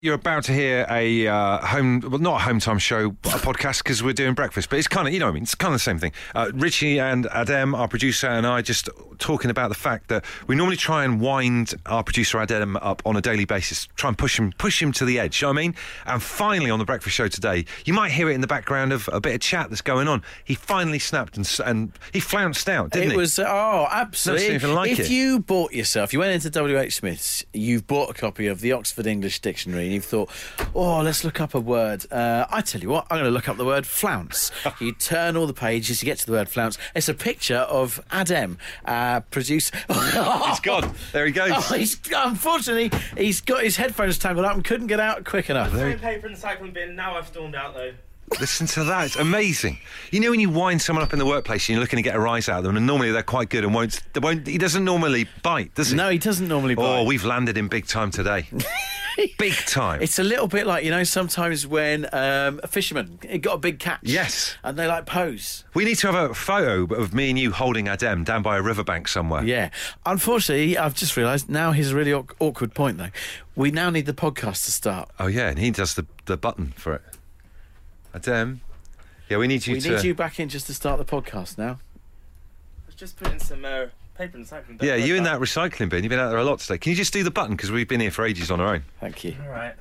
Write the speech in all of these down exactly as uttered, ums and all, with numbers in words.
You're about to hear a uh, home, well, not a home time show, but a podcast, because we're doing breakfast. But it's kind of, you know what I mean, it's kind of the same thing. Uh, Richie and Adem, our producer, and I just talking about the fact that we normally try and wind our producer Adem up on a daily basis, try and push him, push him to the edge, you know what I mean? And finally on the breakfast show today, you might hear it in the background of a bit of chat that's going on. He finally snapped and, and he flounced out, didn't it he? It was, oh, absolutely. Never seen anything like it. If you bought yourself, you went into W H Smith's, you've bought a copy of the Oxford English Dictionary, and you've thought, oh, let's look up a word. Uh, I tell you what, I'm going to look up the word flounce. You turn all the pages, you get to the word flounce. It's a picture of Adem, uh, producer. He's gone. There he goes. Oh, he's, unfortunately, he's got his headphones tangled up and couldn't get out quick enough. There. I'm throwing paper in the cycling bin. Now I've stormed out, though. Listen to that. It's amazing. You know when you wind someone up in the workplace and you're looking to get a rise out of them, and normally they're quite good and won't... They won't he doesn't normally bite, does he? No, he doesn't normally bite. Oh, we've landed him big time today. Big time. It's a little bit like, you know, sometimes when um, a fisherman got a big catch. Yes. And they, like, pose. We need to have a photo of me and you holding Adem down by a riverbank somewhere. Yeah. Unfortunately, I've just realised, now here's a really au- awkward point, though. We now need the podcast to start. Oh, yeah, and he does the, the button for it. Adem, yeah, we need you we to... We need you back in just to start the podcast now. Let's just put in some uh, paper and recycling bin. Yeah, you in that recycling bin. You've been out there a lot today. Can you just do the button? Because we've been here for ages on our own. Thank you. All right.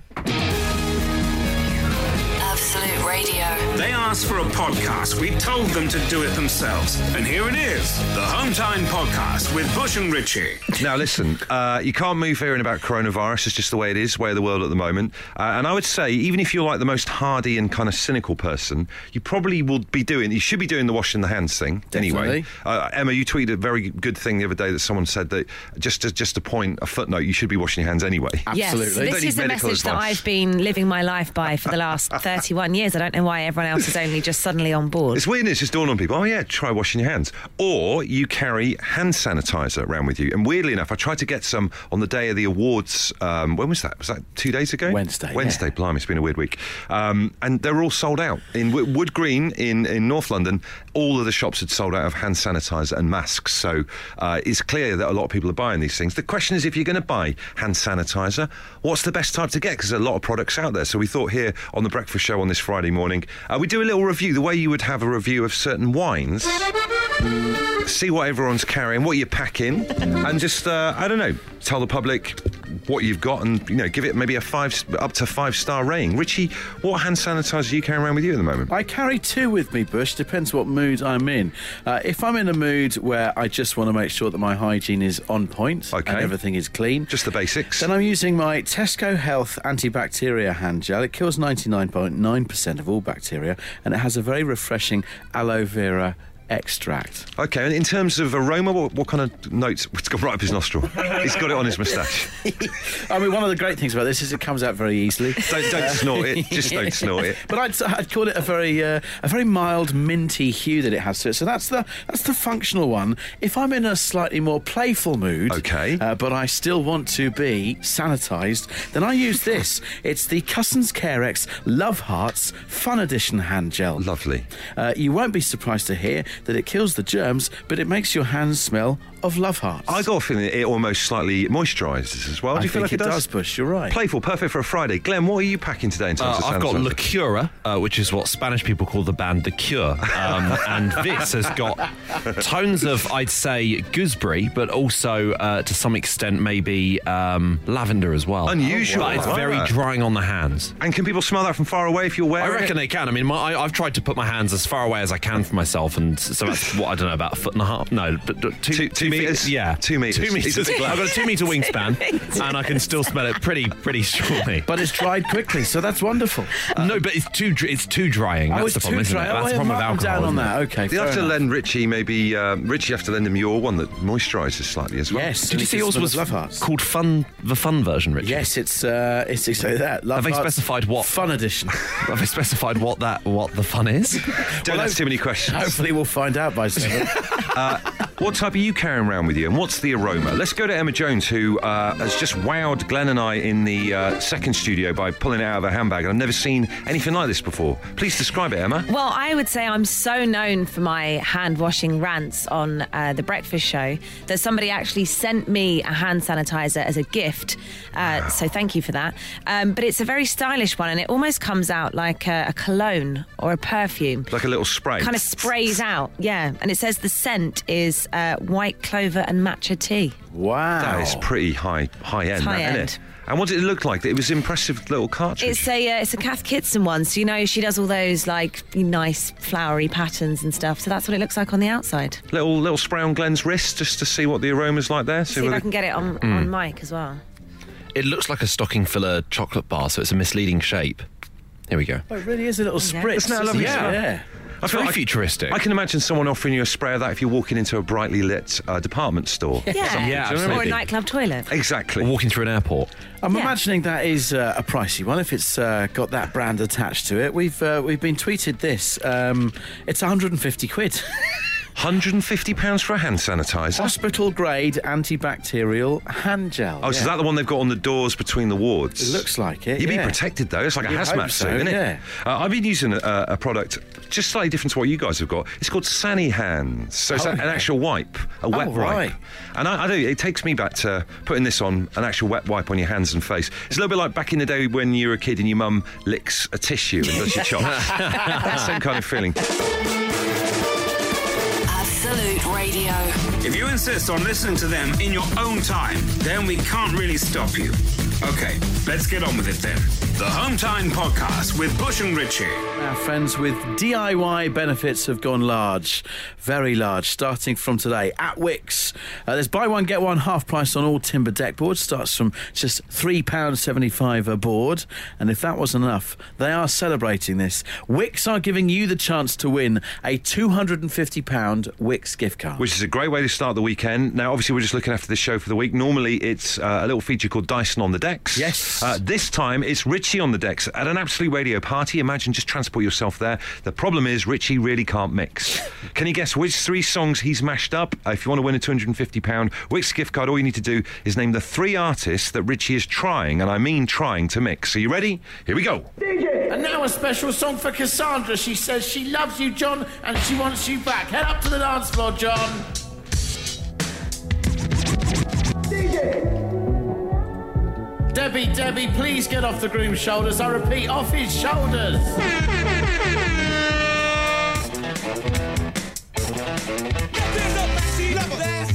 Absolute Radio. They asked for a podcast. We told them to do it themselves. And here it is, the Hometime Podcast with Bush and Richie. Now, listen, uh, you can't move hearing about coronavirus. It's just the way it is, way of the world at the moment. Uh, and I would say, even if you're like the most hardy and kind of cynical person, you probably will be doing, you should be doing the washing the hands thing. Definitely. Anyway. Uh, Emma, you tweeted a very good thing the other day that someone said that, just to, just a point, a footnote, you should be washing your hands anyway. Absolutely. Yes, this is the message that I've been living my life by for the last thirty-one years. I don't know why everyone else is only just suddenly on board. It's weird, it's just dawned on people. Oh yeah, try washing your hands. Or you carry hand sanitizer around with you. And weirdly enough, I tried to get some on the day of the awards. Um, when was that? Was that two days ago? Wednesday. Wednesday. Yeah. Blimey, it's been a weird week. Um, and they were all sold out in w- Wood Green in, in North London. All of the shops had sold out of hand sanitizer and masks. So uh, it's clear that a lot of people are buying these things. The question is, if you're going to buy hand sanitizer, what's the best type to get? Because there's a lot of products out there. So we thought here on the breakfast show on this Friday morning, uh, we do a little review, the way you would have a review of certain wines. See what everyone's carrying, what you're packing, and just uh, I don't know, tell the public what you've got, and you know, give it maybe a five up to five star rating. Richie, what hand sanitizer are you carrying around with you at the moment? I carry two with me, Bush. Depends what mood I'm in. Uh, if I'm in a mood where I just want to make sure that my hygiene is on point, okay, and everything is clean, just the basics, then I'm using my Tesco Health antibacterial hand gel. It kills ninety-nine point nine percent of all bacteria, and it has a very refreshing aloe vera extract. Okay, and in terms of aroma, what, what kind of notes? It's got right up his nostril. He's got it on his moustache. I mean, one of the great things about this is it comes out very easily. Don't, don't uh, snort it. Just don't snort it. But I'd, I'd call it a very uh, a very mild minty hue that it has to it. So that's the that's the functional one. If I'm in a slightly more playful mood, okay, uh, but I still want to be sanitised, then I use this. It's the Cussons Carex Love Hearts Fun Edition hand gel. Lovely. Uh, you won't be surprised to hear that it kills the germs, but it makes your hands smell of love hearts. I got a feeling it almost slightly moisturises as well. Do I you feel like it does? does, Bush, you're right. Playful, perfect for a Friday. Glenn, what are you packing today in terms uh, of sanitizer? I've got La Cura, uh, which is what Spanish people call the band The Cure. Um, and this has got tones of, I'd say, gooseberry, but also, uh, to some extent, maybe um, lavender as well. Unusual. But it's very drying on the hands. And can people smell that from far away if you're wearing it? I reckon it? they can. I mean, my, I, I've tried to put my hands as far away as I can for myself, and so that's, what, I don't know, about a foot and a half? No, but two, two, two metres? Meters? Yeah. Two metres. Two metres. I've got a two metre wingspan, two and I can still smell it pretty, pretty shortly. But it's dried quickly, so that's wonderful. Um, no, but it's too it's too drying. That's oh, it's the problem, too isn't dry. it? That's oh, the problem with alcohol. down on that, okay. You have to enough. lend Richie, maybe... Um, Richie, you have to lend him your one that moisturises slightly as well. Yes. Did you see yours was called fun, the fun version, Richie? Yes, it's uh, it's exactly that. Love Have hearts, they specified what... Fun edition. Have they specified what that what the fun is? Don't well, ask too many questions. Hopefully we'll find out by seven. uh, What type are you carrying around with you, and what's the aroma? Let's go to Emma Jones, who uh, has just wowed Glenn and I in the uh, second studio by pulling it out of her handbag. I've never seen anything like this before. Please describe it, Emma. Well, I would say I'm so known for my hand-washing rants on uh, The Breakfast Show that somebody actually sent me a hand sanitizer as a gift, uh, wow. so thank you for that. Um, but it's a very stylish one, and it almost comes out like a, a cologne or a perfume. Like a little spray. Kind of sprays out, yeah. And it says the scent is uh, white clover and matcha tea. Wow. That is pretty high, high end, high that, end. Isn't it? And what did it look like? It was an impressive little cartridge. It's a uh, it's a Cath Kidston one, so you know she does all those like nice flowery patterns and stuff. So that's what it looks like on the outside. Little little spray on Glenn's wrist just to see what the aroma's like there. See, see if I can get it on, mm. on Mike as well. It looks like a stocking filler chocolate bar, so it's a misleading shape. Here we go. Oh, it really is a little yeah. spritz. Isn't that lovely? Yeah. yeah. It's very like futuristic. I can imagine someone offering you a spray of that if you're walking into a brightly lit uh, department store. Yeah, yeah, or a nightclub toilet. Exactly. Or walking through an airport. I'm yeah. imagining that is uh, a pricey one if it's uh, got that brand attached to it. We've uh, we've been tweeted this. Um, it's one hundred fifty quid. one hundred fifty pounds for a hand sanitizer. Hospital grade antibacterial hand gel. Oh, yeah. So is that the one they've got on the doors between the wards? It looks like it. You'd yeah. be protected though. It's like you a hazmat suit, so, isn't yeah. it? Uh, I've been using a, a product just slightly different to what you guys have got. It's called Sani Hands. So it's oh, an yeah. actual wipe, a wet oh, right. wipe. And I, I do. It takes me back to putting this on, an actual wet wipe on your hands and face. It's a little bit like back in the day when you were a kid and your mum licks a tissue and does your chops. That same kind of feeling. Absolute Radio. If you insist on listening to them in your own time, then we can't really stop you. OK, let's get on with it then. The Hometime Podcast with Bush and Richie. Our friends with D I Y benefits have gone large, very large, starting from today at Wickes. Uh, there's buy one, get one, half price on all timber deck boards. Starts from just three pounds seventy-five a board. And if that wasn't enough, they are celebrating this. Wickes are giving you the chance to win a two hundred fifty pounds Wickes gift card. Which is a great way to start the weekend. Now, obviously, we're just looking after the show for the week. Normally, it's uh, a little feature called Dyson on the Decks. Yes. Uh, this time, it's Richie on the Decks at an Absolute Radio party. Imagine just transport yourself there. The problem is, Richie really can't mix. Can you guess which three songs he's mashed up? Uh, if you want to win a two hundred fifty pounds Wickes gift card, all you need to do is name the three artists that Richie is trying, and I mean trying, to mix. Are you ready? Here we go. D J! And now a special song for Cassandra. She says she loves you, John, and she wants you back. Head up to the dance floor, John. D J! Debbie, Debbie, please get off the groom's shoulders. I repeat, off his shoulders.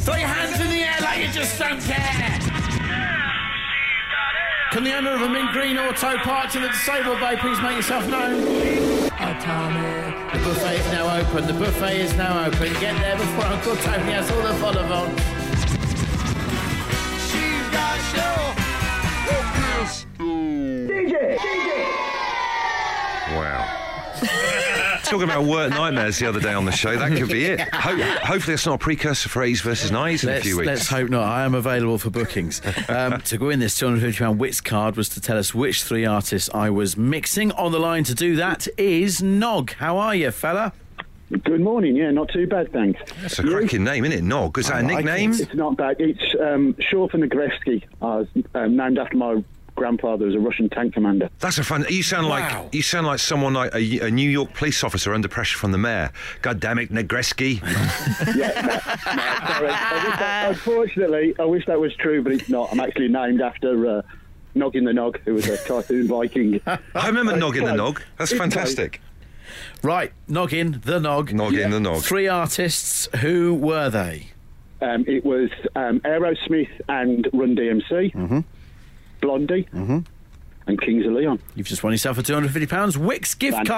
Throw your hands in the air like you just don't care. Can the owner of a mint green auto park to the disabled bay please make yourself known? The buffet is now open. The buffet is now open. Get there before Uncle Tony has all the vol on. She's got show. D J! D J! Wow. Talking about work nightmares the other day on the show. That could be it. Ho- hopefully it's not a precursor for A's versus N's in let's, a few weeks. Let's hope not. I am available for bookings. Um, to go in this two hundred fifty pounds Wits card was to tell us which three artists I was mixing. On the line to do that is Nog. How are you, fella? Good morning, yeah, not too bad, thanks. That's a cracking name, isn't it, Nog? Is that a nickname? It's not bad. It's um, Shorf and Negreski. I was um, named after my grandfather as a Russian tank commander. That's a fun... You sound like wow. you sound like someone like a, a New York police officer under pressure from the mayor. God damn it, Negreski. yeah, no, sorry. I wish that, unfortunately, I wish that was true, but it's not. I'm actually named after... Uh, Noggin the Nog, who was a typhoon Viking. I remember Noggin the Nog. That's fantastic. Close. Right, Noggin the Nog. Noggin yeah. the Nog. Three artists. Who were they? Um, it was um, Aerosmith and Run D M C, mm-hmm. Blondie, mm-hmm. and Kings of Leon. You've just won yourself a two hundred fifty pounds Wickes gift Fantastic.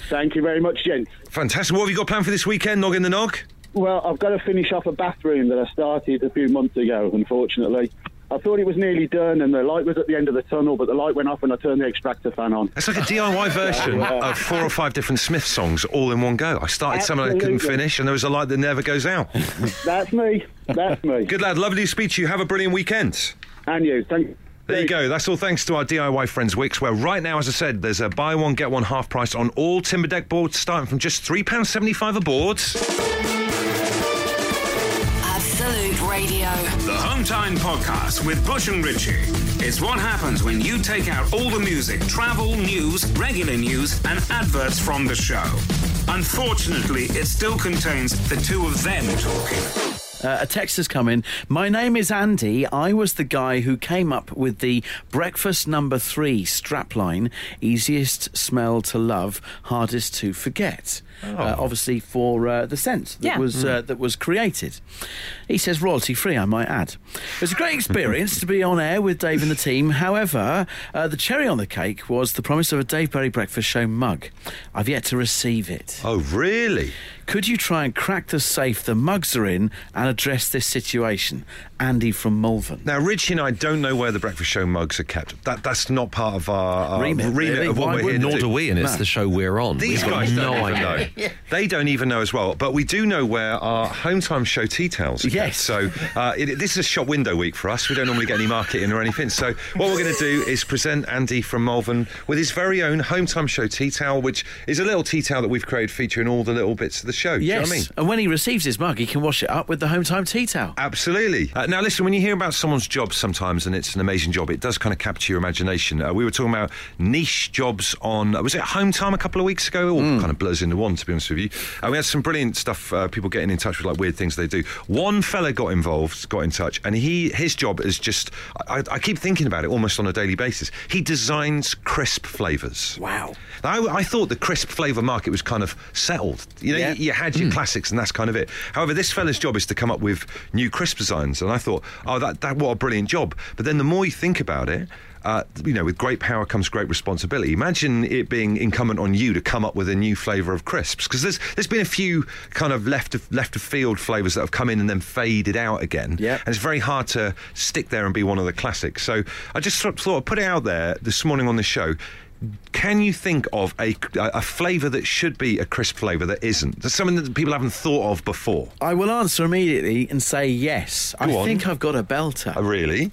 cards. Thank you very much, gents. Fantastic. What have you got planned for this weekend, Noggin the Nog? Well, I've got to finish off a bathroom that I started a few months ago, unfortunately. I thought it was nearly done and the light was at the end of the tunnel, but the light went off when I turned the extractor fan on. It's like a D I Y version yeah, yeah. of four or five different Smith songs all in one go. I started Absolutely. something I couldn't finish and there was a light that never goes out. That's me. That's me. Good lad. Lovely to speak to you. Have a brilliant weekend. And you. Thank you. There you go. That's all thanks to our D I Y friends, Wickes, where right now, as I said, there's a buy one, get one half price on all timber deck boards starting from just three pounds seventy-five a board. Radio. The Hometown Podcast with Bush and Richie. It's what happens when you take out all the music, travel, news, regular news, and adverts from the show. Unfortunately, it still contains the two of them talking. Uh, a text has come in. My name is Andy. I was the guy who came up with the breakfast number three strapline: easiest smell to love, hardest to forget. Oh. Uh, obviously for uh, the scent that yeah. was uh, that was created. He says royalty free, I might add. It was a great experience to be on air with Dave and the team. However, uh, the cherry on the cake was the promise of a Dave Berry Breakfast Show mug. I've yet to receive it. Oh, really? Could you try and crack the safe the mugs are in and address this situation? Andy from Malvern. Now, Richie and I don't know where the Breakfast Show mugs are kept. That That's not part of our, our remit, remit really. of what Why we're here Nor do, do we, and it's no. the show we're on. These We've guys got no don't even know. yeah. They don't even know as well. But we do know where our Hometime Show tea towels are yes. kept. So uh, it, this is a shop window week for us. We don't normally get any marketing or anything. So what we're going to do is present Andy from Malvern with his very own Hometime Show tea towel, which is a little tea towel that we've created featuring all the little bits of the show. Yes. Do you know what I mean? And when he receives his mug, he can wash it up with the Hometime tea towel. Absolutely. Uh, now, listen, when you hear about someone's job sometimes, and it's an amazing job, it does kind of capture your imagination. Uh, we were talking about niche jobs on, uh, was it Hometime a couple of weeks ago? It all mm. kind of blurs into one, to be honest with you. And uh, we had some brilliant stuff, uh, people getting in touch with like weird things they do. One fella got involved, got in touch, and he his job is just, I, I keep thinking about it almost on a daily basis. He designs crisp flavours. Wow. I, I thought the crisp flavour market was kind of settled. You know, yeah. you had your mm. classics and that's kind of it. However, this fella's job is to come up with new crisp designs, and I thought, oh, that, that what a brilliant job. But then the more you think about it, Uh, you know, with great power comes great responsibility. Imagine it being incumbent on you to come up with a new flavour of crisps, because there's there's been a few kind of left of left of field flavours that have come in and then faded out again. Yep. And it's very hard to stick there and be one of the classics. So I just sort of thought I'd put it out there this morning on the show. Can you think of a, a flavour that should be a crisp flavour that isn't? That's something that people haven't thought of before. I will answer immediately and say yes. Go I on. think I've got a belter. Oh, really?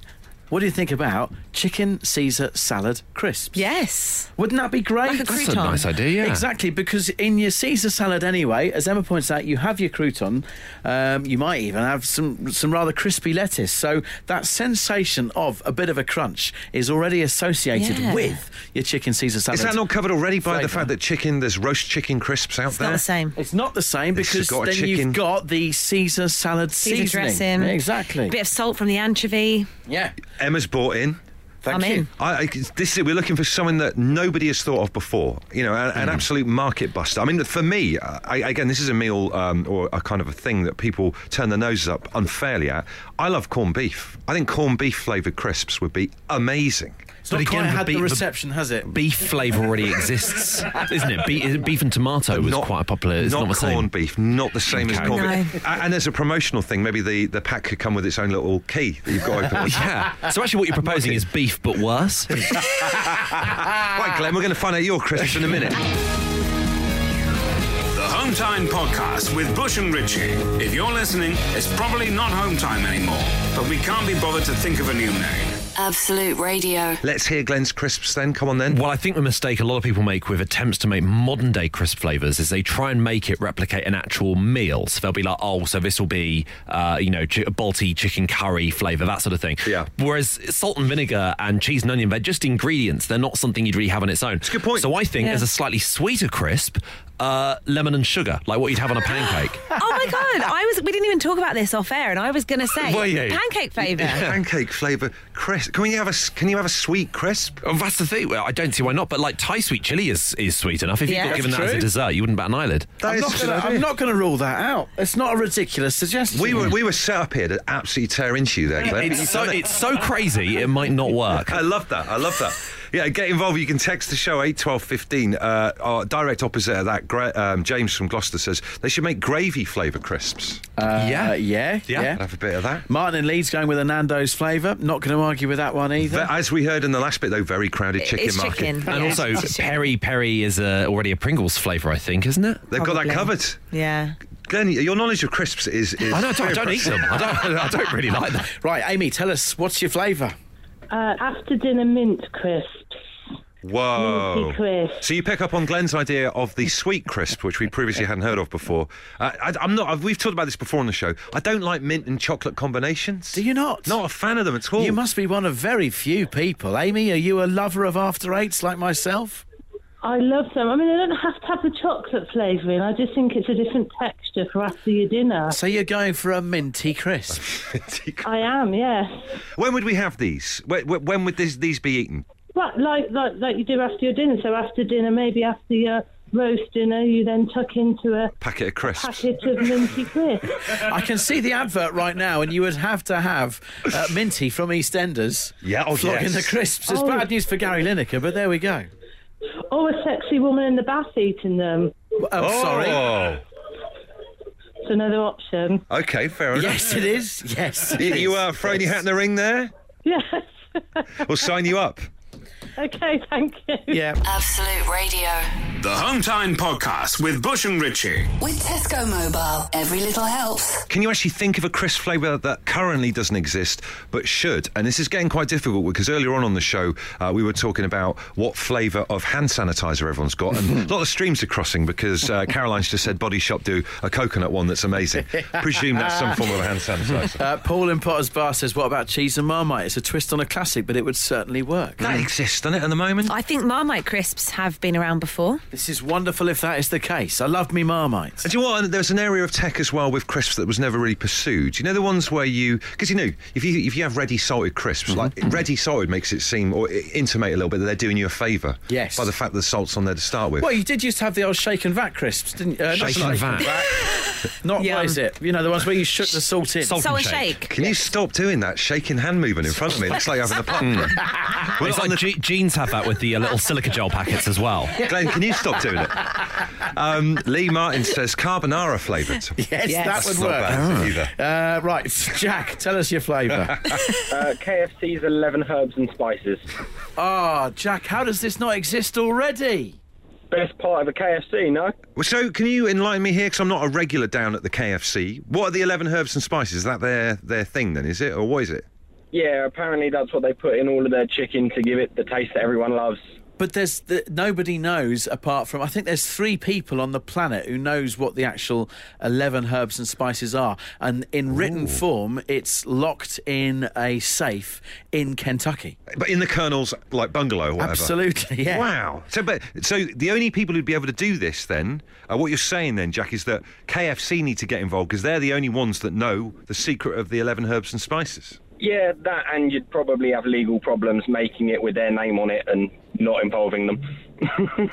What do you think about chicken Caesar salad crisps? Yes. Wouldn't that be great? Like a crouton. That's a nice idea, yeah. Exactly, because in your Caesar salad anyway, as Emma points out, you have your crouton. Um, you might even have some, some rather crispy lettuce. So that sensation of a bit of a crunch is already associated yeah. with your chicken Caesar salad. Is that not covered already by flavor? The fact that chicken, there's roast chicken crisps out it's there? It's not the same. It's not the same it's because then chicken. You've got the Caesar salad Caesar seasoning. Dressing. Exactly. A bit of salt from the anchovy. Yeah. Emma's bought in. Thank I'm you. In. I, I, this is, we're looking for something that nobody has thought of before. You know, an, mm. an absolute market buster. I mean, for me, I, again, this is a meal um, or a kind of a thing that people turn their noses up unfairly at. I love corned beef. I think corned beef flavoured crisps would be amazing. It's but not again, quite had the, the reception, the has it? Beef flavour already exists, isn't it? Be- beef and tomato but was not, quite popular. It's not, not the same. Not corned beef, not the same okay. as corned no. beef. And there's a promotional thing. Maybe the, the pack could come with its own little key that you've got open. yeah. So actually what you're proposing is beef but worse. Right, Glenn, we're going to find out your crisps in a minute. Hometime Podcast with Bush and Richie. If you're listening, it's probably not Hometime anymore, but we can't be bothered to think of a new name. Absolute Radio. Let's hear Glenn's crisps then. Come on then. Well, I think the mistake a lot of people make with attempts to make modern day crisp flavours is they try and make it replicate an actual meal. So they'll be like, oh, so this will be, uh, you know, ch- Balti chicken curry flavour, that sort of thing. Yeah. Whereas salt and vinegar and cheese and onion, they're just ingredients. They're not something you'd really have on its own. That's a good point. So I think yeah. as a slightly sweeter crisp, Uh, lemon and sugar, like what you'd have on a pancake. Oh my God, I was. We didn't even talk about this off air, and I was going to say pancake flavour. Yeah. Pancake flavour crisp. Can we have a? Can you have a sweet crisp? Oh, that's the thing. Well, I don't see why not. But like Thai sweet chilli is, is sweet enough. If you yeah. got that's given true. That as a dessert, you wouldn't bat an eyelid. That I'm, not gonna, I'm not going to rule that out. It's not a ridiculous suggestion. We were we were set up here to absolutely tear into you there, Glenn. It's so it's so crazy. It might not work. I love that. I love that. Yeah, get involved. You can text the show eight twelve fifteen. Uh, our direct opposite of that, Gra- um, James from Gloucester says they should make gravy flavour crisps. Uh, yeah. Uh, yeah, yeah, yeah. Have a bit of that. Martin in Leeds going with a Nando's flavour. Not going to argue with that one either. But as we heard in the last bit, though, very crowded chicken it's market. Chicken, and yeah, also peri peri is uh, already a Pringles flavour, I think, isn't it? They've Probably. got that covered. Yeah. Glenn, your knowledge of crisps is. is I, know, I don't, I don't eat them. I don't. I don't really like them. Right, Amy, tell us what's your flavour. Uh, after dinner mint crisps. Whoa. Crisp. So you pick up on Glenn's idea of the sweet crisp, which we previously hadn't heard of before. Uh, I, I'm not. I've, we've talked about this before on the show. I don't like mint and chocolate combinations. Do you not? Not a fan of them at all. You must be one of very few people. Amy, are you a lover of after eights like myself? I love them. I mean, they don't have to have the chocolate flavouring. I just think it's a different texture for after your dinner. So you're going for a minty crisp? minty crisp. I am, yes. When would we have these? When, when would this, these be eaten? Well, like, like like you do after your dinner. So after dinner, maybe after your roast dinner, you then tuck into a... Packet of crisps. Packet of minty crisps. I can see the advert right now, and you would have to have uh, Minty from EastEnders. Yeah, oh, flogging yes. the crisps. It's oh. bad news for Gary Lineker, but there we go. Or a sexy woman in the bath eating them. Oh, oh. sorry. It's another option. OK, fair enough. Yes, it is. Yes. It you are uh, throwing yes. your hat in the ring there? Yes. We'll sign you up. OK, thank you. Yeah. Absolute Radio. The Hometown Podcast with Bush and Richie. With Tesco Mobile. Every little helps. Can you actually think of a crisp flavour that currently doesn't exist but should? And this is getting quite difficult because earlier on on the show uh, we were talking about what flavour of hand sanitiser everyone's got. And a lot of streams are crossing because uh, Caroline's just said Body Shop do a coconut one that's amazing. Presume that's some form of a hand sanitiser. Uh, Paul in Potter's Bar says, what about cheese and Marmite? It's a twist on a classic, but it would certainly work. That exists, doesn't it, at the moment? I think Marmite crisps have been around before. This is wonderful if that is the case. I love me Marmite. And do you know what? There's an area of tech as well with crisps that was never really pursued. You know the ones where you... Because, you know, if you if you have ready salted crisps, mm-hmm. like ready salted makes it seem, or intimate a little bit, that they're doing you a favour. Yes. By the fact that the salt's on there to start with. Well, you did used to have the old shake and vat crisps, didn't you? Uh, shake and vat. Not raise it. You know, the ones where you shook the salt in. Salt, salt and shake. shake. Can yes. you stop doing that shaking hand movement in front of me? It looks like having a pun. Well, it's like the... G- jeans have that with the uh, little silica gel packets as well. Glenn, can you stop doing it? Um, Lee Martin says carbonara flavoured. Yes, yes, that would work. Bad either. Uh, right, Jack, tell us your flavour. uh, K F C's eleven herbs and spices. Ah, oh, Jack, how does this not exist already? Best part of the K F C, no? Well, so, can you enlighten me here, because I'm not a regular down at the K F C. What are the eleven herbs and spices? Is that their, their thing then, is it? Or what is it? Yeah, apparently that's what they put in all of their chicken to give it the taste that everyone loves. But there's the, nobody knows apart from... I think there's three people on the planet who knows what the actual eleven herbs and spices are. And in written Ooh. form, it's locked in a safe in Kentucky. But in the Colonel's, like, bungalow or whatever? Absolutely, yeah. Wow. So, but, so the only people who'd be able to do this, then, uh, what you're saying, then, Jack, is that K F C need to get involved because they're the only ones that know the secret of the eleven herbs and spices. Yeah, that, and you'd probably have legal problems making it with their name on it and not involving them.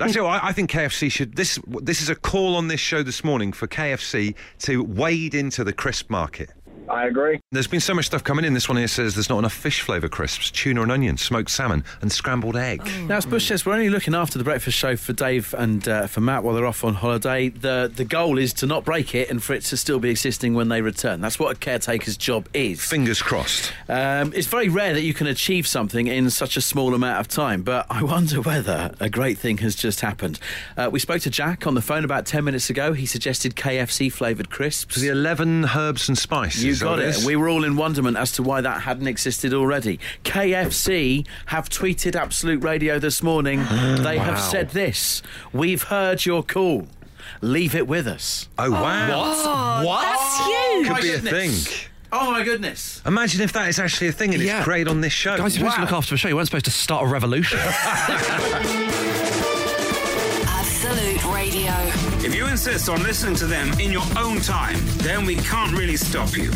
That's it. I, I think K F C should... This this is a call on this show this morning for K F C to wade into the crisp market. I agree. There's been so much stuff coming in. This one here says there's not enough fish flavour crisps, tuna and onion, smoked salmon and scrambled egg. Oh. Now, as Bush says, we're only looking after the breakfast show for Dave and uh, for Matt while they're off on holiday. The the goal is to not break it and for it to still be existing when they return. That's what a caretaker's job is. Fingers crossed. Um, it's very rare that you can achieve something in such a small amount of time, but I wonder whether a great thing has just happened. Uh, we spoke to Jack on the phone about ten minutes ago. He suggested K F C flavoured crisps. The eleven herbs and spices. You got it. We were all in wonderment as to why that hadn't existed already. K F C have tweeted Absolute Radio this morning. They wow. have said this. We've heard your call. Leave it with us. Oh, wow. Oh, what? What? That's huge. Could oh, be a goodness. thing. Oh, my goodness. Imagine if that is actually a thing and yeah. it's great on this show. Guys, you're wow. supposed to look after the show. You weren't supposed to start a revolution. Absolute Radio. If you insist on listening to them in your own time, then we can't really stop you.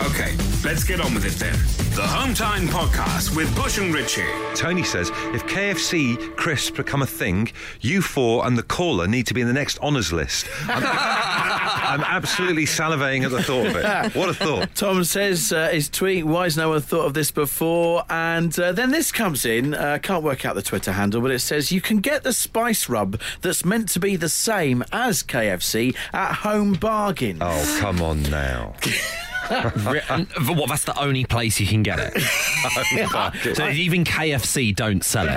OK, let's get on with it then. The Hometown Podcast with Bush and Richie. Tony says, if K F C crisps become a thing, you four and the caller need to be in the next honours list. I'm, I'm absolutely salivating at the thought of it. What a thought. Tom says, uh, his tweet, why has no one thought of this before? And uh, then this comes in. I uh, can't work out the Twitter handle, but it says, you can get the spice rub that's meant to be the same as K F C at Home Bargains. Oh, come on now. What, that's the only place you can get it? Oh, so even K F C don't sell it.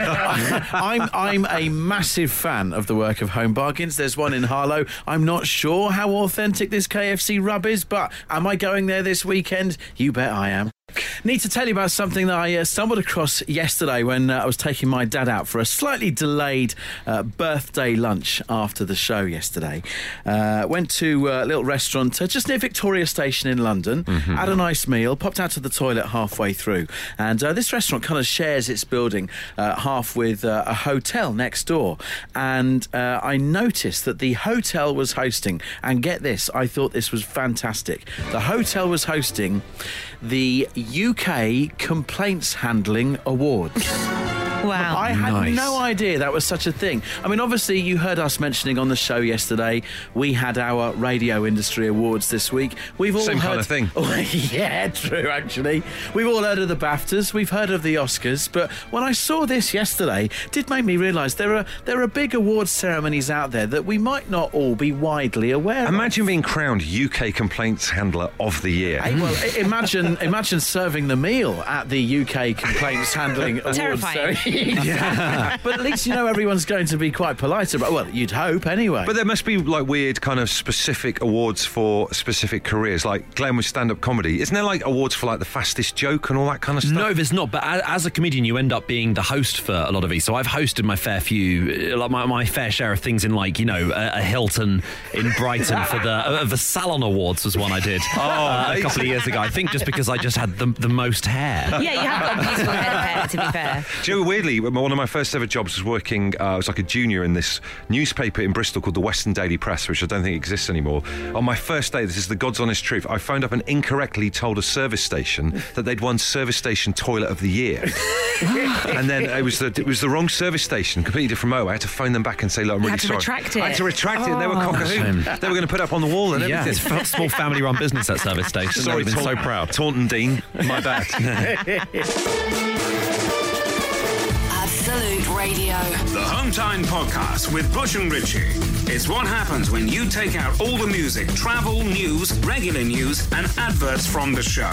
I'm I'm a massive fan of the work of Home Bargains. There's one in Harlow. I'm not sure how authentic this K F C rub is, but am I going there this weekend? You bet I am. Jack. Need to tell you about something that I uh, stumbled across yesterday when uh, I was taking my dad out for a slightly delayed uh, birthday lunch after the show yesterday. Uh, went to a little restaurant uh, just near Victoria Station in London, mm-hmm. had a nice meal, popped out to the toilet halfway through. And uh, this restaurant kind of shares its building uh, half with uh, a hotel next door. And uh, I noticed that the hotel was hosting, and get this, I thought this was fantastic. The hotel was hosting the U K Complaints Handling Awards. Wow. I had nice. no idea that was such a thing. I mean, obviously, you heard us mentioning on the show yesterday, we had our Radio Industry Awards this week. We've all Same heard... kind of thing. Oh, yeah, true, actually. We've all heard of the BAFTAs, we've heard of the Oscars, but when I saw this yesterday, it did make me realise there are there are big award ceremonies out there that we might not all be widely aware of. Imagine being crowned U K Complaints Handler of the Year. Hey, well, imagine, imagine serving the meal at the U K Complaints Handling Awards. Terrifying. Sorry. Yeah. But at least you know everyone's going to be quite polite about. Well, you'd hope anyway. But there must be like weird kind of specific awards for specific careers. Like Glenn with stand-up comedy, isn't there like awards for like the fastest joke and all that kind of stuff? No, there's not. But as a comedian, you end up being the host for a lot of these. So I've hosted my fair few, like my, my fair share of things in like you know a, a Hilton in Brighton for the uh, the Salon Awards was one I did oh, uh, a couple of years ago. I think just because I just had the, the most hair. Yeah, you have got a beautiful head of hair. To be fair. Do you know, weirdly, one of my first ever jobs was working, uh, I was like a junior in this newspaper in Bristol called the Western Daily Press, which I don't think exists anymore. On my first day, this is the God's honest truth, I phoned up and incorrectly told a service station that they'd won Service Station Toilet of the Year. And then it was the it was the wrong service station, completely different mo. I had to phone them back and say, look, I'm you really had to sorry. Retract it. I had to retract oh, it. They were cock-a-hoop. They were going to put up on the wall and everything. Yeah, it's a small family-run business, that service station. Sorry, been Taunton, so proud. Taunton Dean, my bad. Absolute Radio. The Hometown Podcast with Bush and Richie. It's what happens when you take out all the music, travel, news, regular news, and adverts from the show.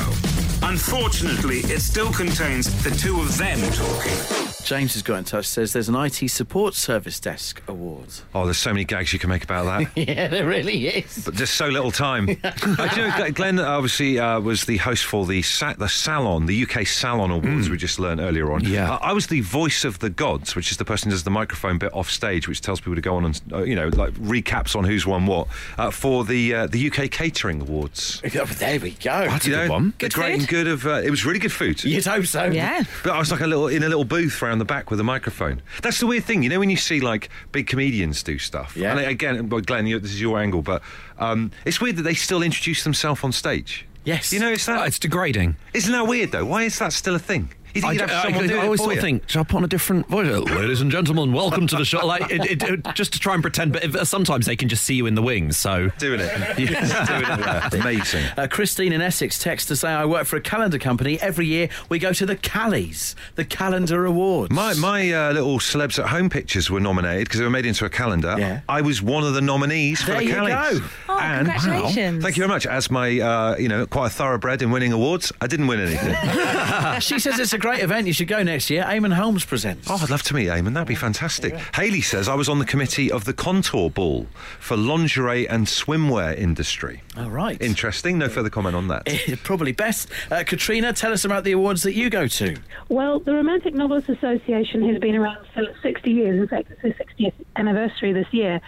Unfortunately, it still contains the two of them talking. James has got in touch, says there's an I T Support Service Desk Awards. Oh, there's so many gags you can make about that. Yeah, there really is. But there's so little time. uh, do you know, Glenn obviously uh, was the host for the sa- the Salon, the U K Salon Awards mm. we just learned earlier on. Yeah. Uh, I was the voice of the gods, which is the person who does the microphone bit off stage, which tells people to go on and, uh, you know, like recaps on who's won what, uh, for the uh, the U K Catering Awards. Oh, there we go. That's a good one. Good the great food? And good of, uh, it was really good food. You'd hope so. Yeah. But I was like a little in a little booth round the back with a microphone. That's the weird thing, you know, when you see like big comedians do stuff. Yeah. And again, well, Glenn, this is your angle, but um, it's weird that they still introduce themselves on stage. Yes. You know, it's that. Oh, it's degrading. Isn't that weird though? Why is that still a thing? You think I, you'd have someone I, I, do I always it for sort of think, should I put on a different voice? Ladies and gentlemen, welcome to the show. Like, it, it, it, just to try and pretend, but if, sometimes they can just see you in the wings, so... Doing it. Yes, doing it. Well. Amazing. Uh, Christine in Essex texts to say, I work for a calendar company. Every year we go to the Callies, the Calendar Awards. My my uh, little Celebs at Home pictures were nominated because they were made into a calendar. Yeah. I was one of the nominees for there the Callies. There you go. Oh, and congratulations. Wow, thank you very much. As my, uh, you know, quite a thoroughbred in winning awards, I didn't win anything. She says it's a great event, you should go next year. Eamon Holmes presents. Oh, I'd love to meet Eamon, that'd be fantastic. Yeah. Hayley says, I was on the committee of the Contour Ball for lingerie and swimwear industry. All right. Interesting, no further comment on that. Probably best. Uh, Katrina, tell us about the awards that you go to. Well, the Romantic Novelists Association has been around for sixty years, in fact it's their sixtieth anniversary this year.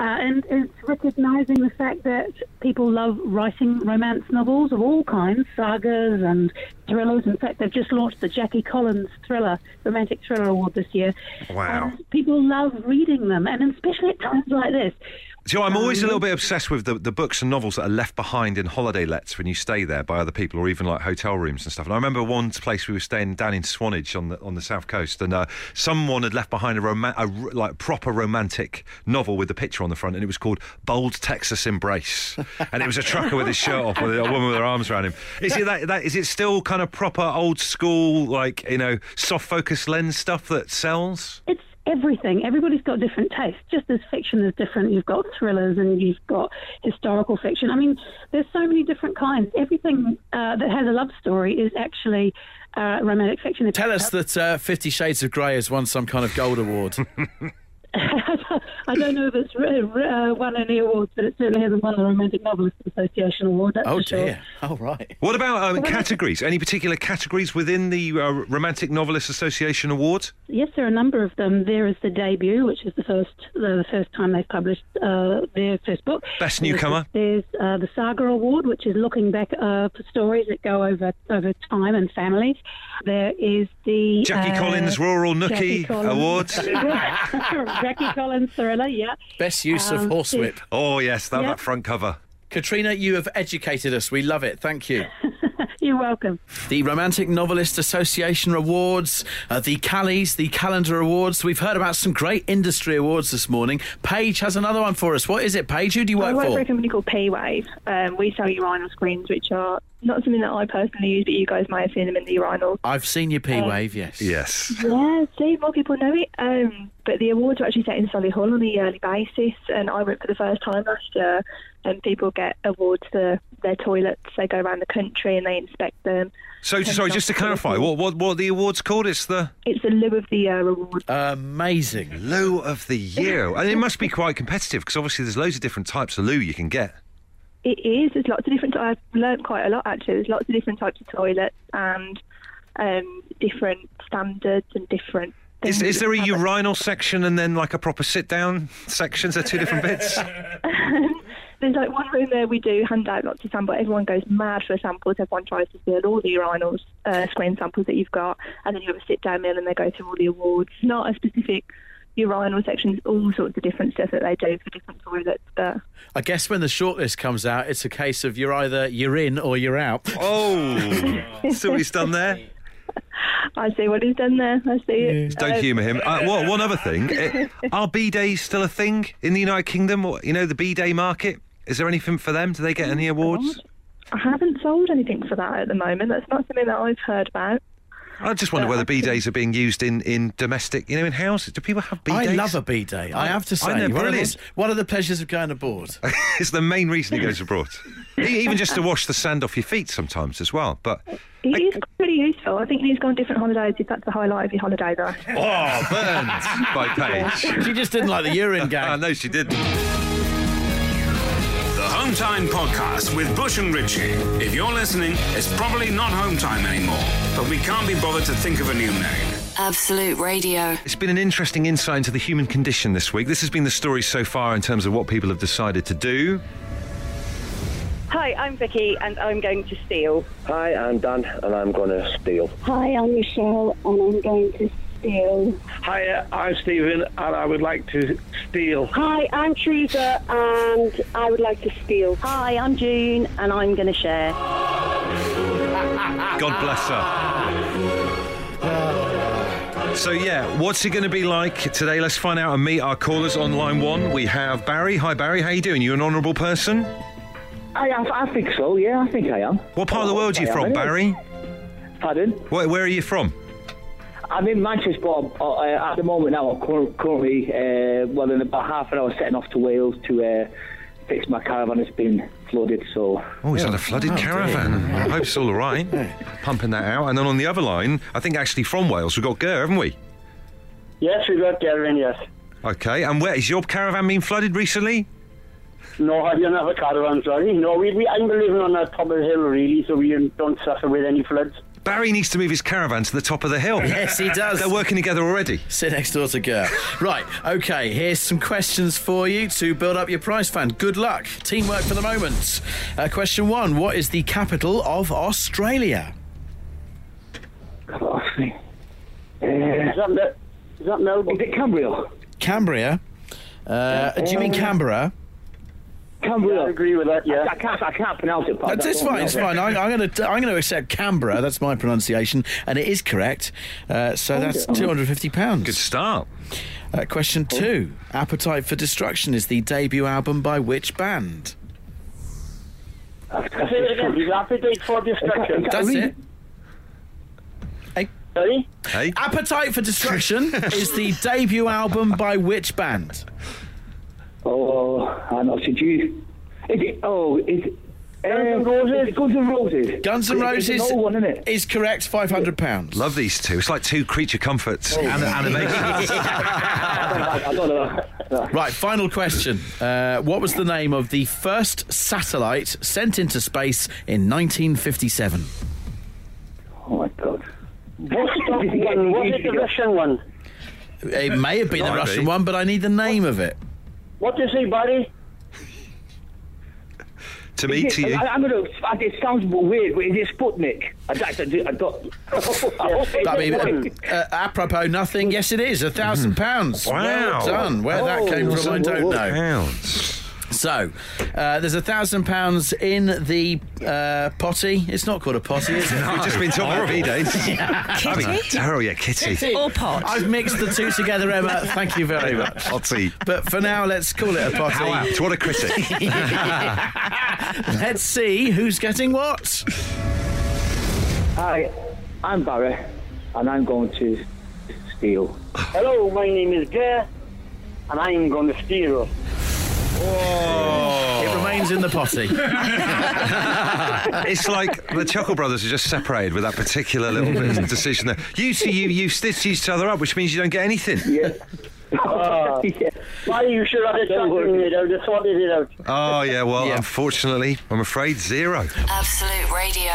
Uh, and it's recognising the fact that people love writing romance novels of all kinds, sagas and thrillers. In fact, they've just launched the Jackie Collins thriller, Romantic Thriller Award this year. Wow. And people love reading them, and especially at times like this. So I'm always a little bit obsessed with the, the books and novels that are left behind in holiday lets when you stay there by other people, or even like hotel rooms and stuff. And I remember one place we were staying down in Swanage on the on the south coast, and uh, someone had left behind a, rom- a like proper romantic novel with a picture on the front, and it was called Bold Texas Embrace, and it was a trucker with his shirt off, with a woman with her arms around him. Is it that, that? Is it still kind of proper old school, like you know, soft focus lens stuff that sells? It's everything. Everybody's got different tastes. Just as fiction is different, you've got thrillers and you've got historical fiction. I mean, there's so many different kinds. Everything uh, that has a love story is actually uh, romantic fiction. Tell us that uh, Fifty Shades of Grey has won some kind of gold award. I don't know if it's uh, won any awards, but it certainly hasn't won the Romantic Novelists Association award. That's oh, dear. Sure. Oh, right. What about um, categories? Any particular categories within the uh, Romantic Novelists Association awards? Yes, there are a number of them. There is the debut, which is the first the first time they've published uh, their first book. Best newcomer. There's uh, the Saga Award, which is looking back uh, for stories that go over, over time and families. There is the... Jackie uh, Collins Rural Nookie Collins. Awards. Jackie Collins Thriller, yeah. Best use um, of horsewhip. Oh, yes, that, yep. that front cover. Katrina, you have educated us. We love it. Thank you. You're welcome. The Romantic Novelists Association Awards, uh, the Callies, the Calendar Awards. We've heard about some great industry awards this morning. Paige has another one for us. What is it, Paige? Who do you work for? I work for, for a company called P-Wave. Um, we sell urinal screens, which are not something that I personally use, but you guys might have seen them in the urinals. I've seen your P-Wave, um, yes. Yes. Yeah, see, more people know it. Um, but the awards are actually set in Solihull on a yearly basis, and I went for the first time last year, and people get awards for their toilets. They go around the country and they inspect them. So, sorry, just to clarify, what, what what are the awards called? It's the... It's the Loo of the Year award. Amazing. Loo of the Year. And it must be quite competitive, because obviously there's loads of different types of loo you can get. It is. There's lots of different... I've learned quite a lot, actually. There's lots of different types of toilets and um, different standards and different... Is, is there a urinal section and then, like, a proper sit-down section? They're two different bits. There's, like, one room there we do hand out lots of samples. Everyone goes mad for samples. Everyone tries to fill all the urinals, uh, screen samples that you've got, and then you have a sit-down meal and they go through all the awards. Not a specific... urinal sections, all sorts of different stuff that they do for different toilets. But I guess when the shortlist comes out, it's a case of you're either you're in or you're out. Oh, see what he's done there. I see what he's done there. I see it. Don't um, humour him. Uh, well, one other thing: it, are B-days still a thing in the United Kingdom? Or, you know, the B-day market. Is there anything for them? Do they get any awards? I haven't sold anything for that at the moment. That's not something that I've heard about. I just wonder whether B-days are being used in, in domestic, you know, in houses. Do people have B-days? I love a B-day, I have to say. I know, one, of the, one of the pleasures of going abroad. It's the main reason he goes abroad. Even just to wash the sand off your feet sometimes as well. But It I, is pretty useful. I think you need to go on different holidays if that's the highlight of your holiday, though. Oh, burned by Paige. She just didn't like the urine game. Oh, no, she didn't. Home Time Podcast with Bush and Richie. If you're listening, it's probably not Home Time anymore, but we can't be bothered to think of a new name. Absolute Radio. It's been an interesting insight into the human condition this week. This has been the story so far in terms of what people have decided to do. Hi, I'm Vicky, and I'm going to steal. Hi, I'm Dan, and I'm going to steal. Hi, I'm Michelle, and I'm going to steal. Hi, I'm Stephen, and I would like to steal. Hi, I'm Teresa, and I would like to steal. Hi, I'm June, and I'm going to share. God bless her. So, yeah, what's it going to be like today? Let's find out and meet our callers on line one. We have Barry. Hi, Barry. How you doing? You an honourable person? I, I think so, yeah, I think I am. What part oh, of the world are you I from, am, Barry? Pardon? Where, where are you from? I'm in Manchester, but uh, at the moment now, I'm currently, uh, well, in about half an hour, setting off to Wales to uh, fix my caravan. It's been flooded, so... Oh, he's yeah. had a flooded oh, caravan. I hope it's all right. Pumping that out. And then on the other line, I think actually from Wales, we've got Ger, haven't we? Yes, we've got Ger in, yes. OK, and where has your caravan been flooded recently? No, I don't have a caravan, sorry. No, we, we, I'm living on the top of the hill, really, so we don't suffer with any floods. Barry needs to move his caravan to the top of the hill. Yes, he does. They're working together already. Sit next door to Ger. Right, OK, here's some questions for you to build up your prize fund. Good luck. Teamwork for the moment. Uh, question one, what is the capital of Australia? Oh, uh, is, that, is that Melbourne? Is it Cambria? Cambria? Uh, do you mean Canberra? Canberra. Yeah, I agree with that, yeah. I, I, can't, I can't pronounce it. But it's fine, it's fine. I'm, I'm going to I'm gonna accept Canberra, that's my pronunciation, and it is correct. Uh, so that's two hundred fifty pounds. Good start. Uh, question two. Appetite for Destruction is the debut album by which band? Appetite for Destruction. That's it. Hey. Sorry? Hey. Appetite for Destruction is the debut album by which band? Oh, I'm not seduced. Is it? Oh, is it? Um, Guns N' Roses? Guns N' Roses. Guns N' Roses is, one, isn't it? Is correct, five hundred pounds. Love these two. It's like two creature comforts. Oh, and animations. I don't know. No. Right, final question. Uh, what was the name of the first satellite sent into space in nineteen fifty-seven? Oh, my God. Vostok one, was it the Russian one? It may have been the Russian one, but I need the name of it. What do you say, buddy? To me, to you. I, I'm gonna, it sounds weird, but is it Sputnik? I, I, I don't... I mean, uh, apropos nothing, yes it is, a thousand pounds. Wow. Well done. Where oh, that came from, I don't know. Pounds. So, uh, there's a thousand pounds in the uh, potty. It's not called a potty, is it? No, we've just been talking about V-Days. Yeah. Kitty? I mean, oh, yeah, kitty. kitty. Or pot. I've mixed the two together, Emma. Thank you very much. Potty. But for now, let's call it a potty. How apt. What a critic. Let's see who's getting what. Hi, I'm Barry, and I'm going to steal. Hello, my name is Gare, and I'm going to steal. Whoa. It remains in the potty. It's like the Chuckle Brothers are just separated with that particular little bit of decision there. You see, you, you stitch each other up, which means you don't get anything. Yeah. Oh, yeah. Why are you sure I just sorted it out? Just sorted it out. Oh, yeah, well, yeah. Unfortunately, I'm afraid zero. Absolute Radio.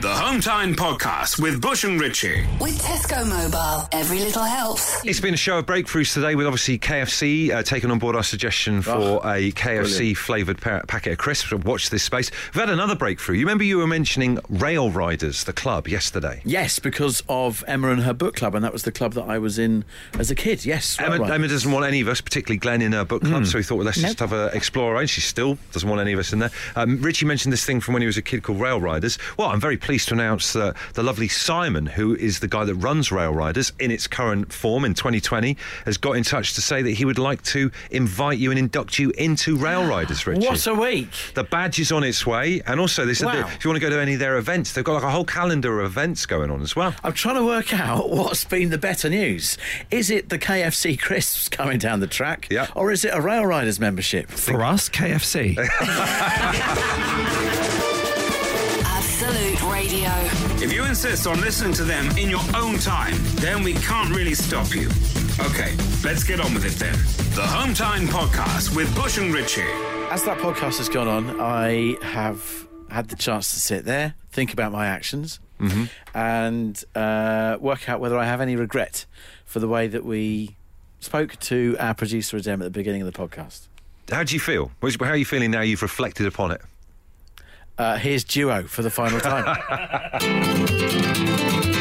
The Hometown Podcast with Bush and Richie. With Tesco Mobile, every little helps. It's been a show of breakthroughs today with, obviously, K F C uh, taking on board our suggestion for oh, a K F C-flavoured pa- packet of crisps. Watch this space. We've had another breakthrough. You remember you were mentioning Railriders, the club, yesterday? Yes, because of Emma and her book club, and that was the club that I was in as a kid, yes. Emma, right. Emma doesn't want any of us, particularly Glenn, in her book club, mm. so we thought, well, let's nope. just have an explorer, and she still doesn't want any of us in there. Um, Richie mentioned this thing from when he was a kid called Railriders. Well, I'm very pleased to announce that the lovely Simon, who is the guy that runs Railriders in its current form in twenty twenty, has got in touch to say that he would like to invite you and induct you into Railriders, Richie. What a week! The badge is on its way, and also they said wow. that if you want to go to any of their events, they've got like a whole calendar of events going on as well. I'm trying to work out what's been the better news. Is it the K F C crisps coming down the track, yep. or is it a Rail Riders membership? For us, K F C. Absolute Radio. If you insist on listening to them in your own time, then we can't really stop you. OK, let's get on with it then. The Hometown Podcast with Bush and Richie. As that podcast has gone on, I have had the chance to sit there, think about my actions, mm-hmm. and uh, work out whether I have any regret for the way that we... spoke to our producer, Adam, at the beginning of the podcast. How do you feel? How are you feeling now you've reflected upon it? Uh, here's Duo for the final time.